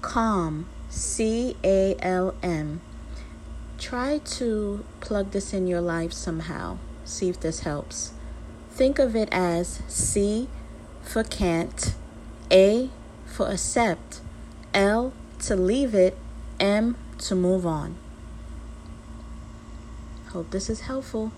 Calm, C-A-L-M. Try to plug this in your life somehow. See if this helps. Think of it as C for can't, A for accept, L to leave it, M to move on. Hope this is helpful.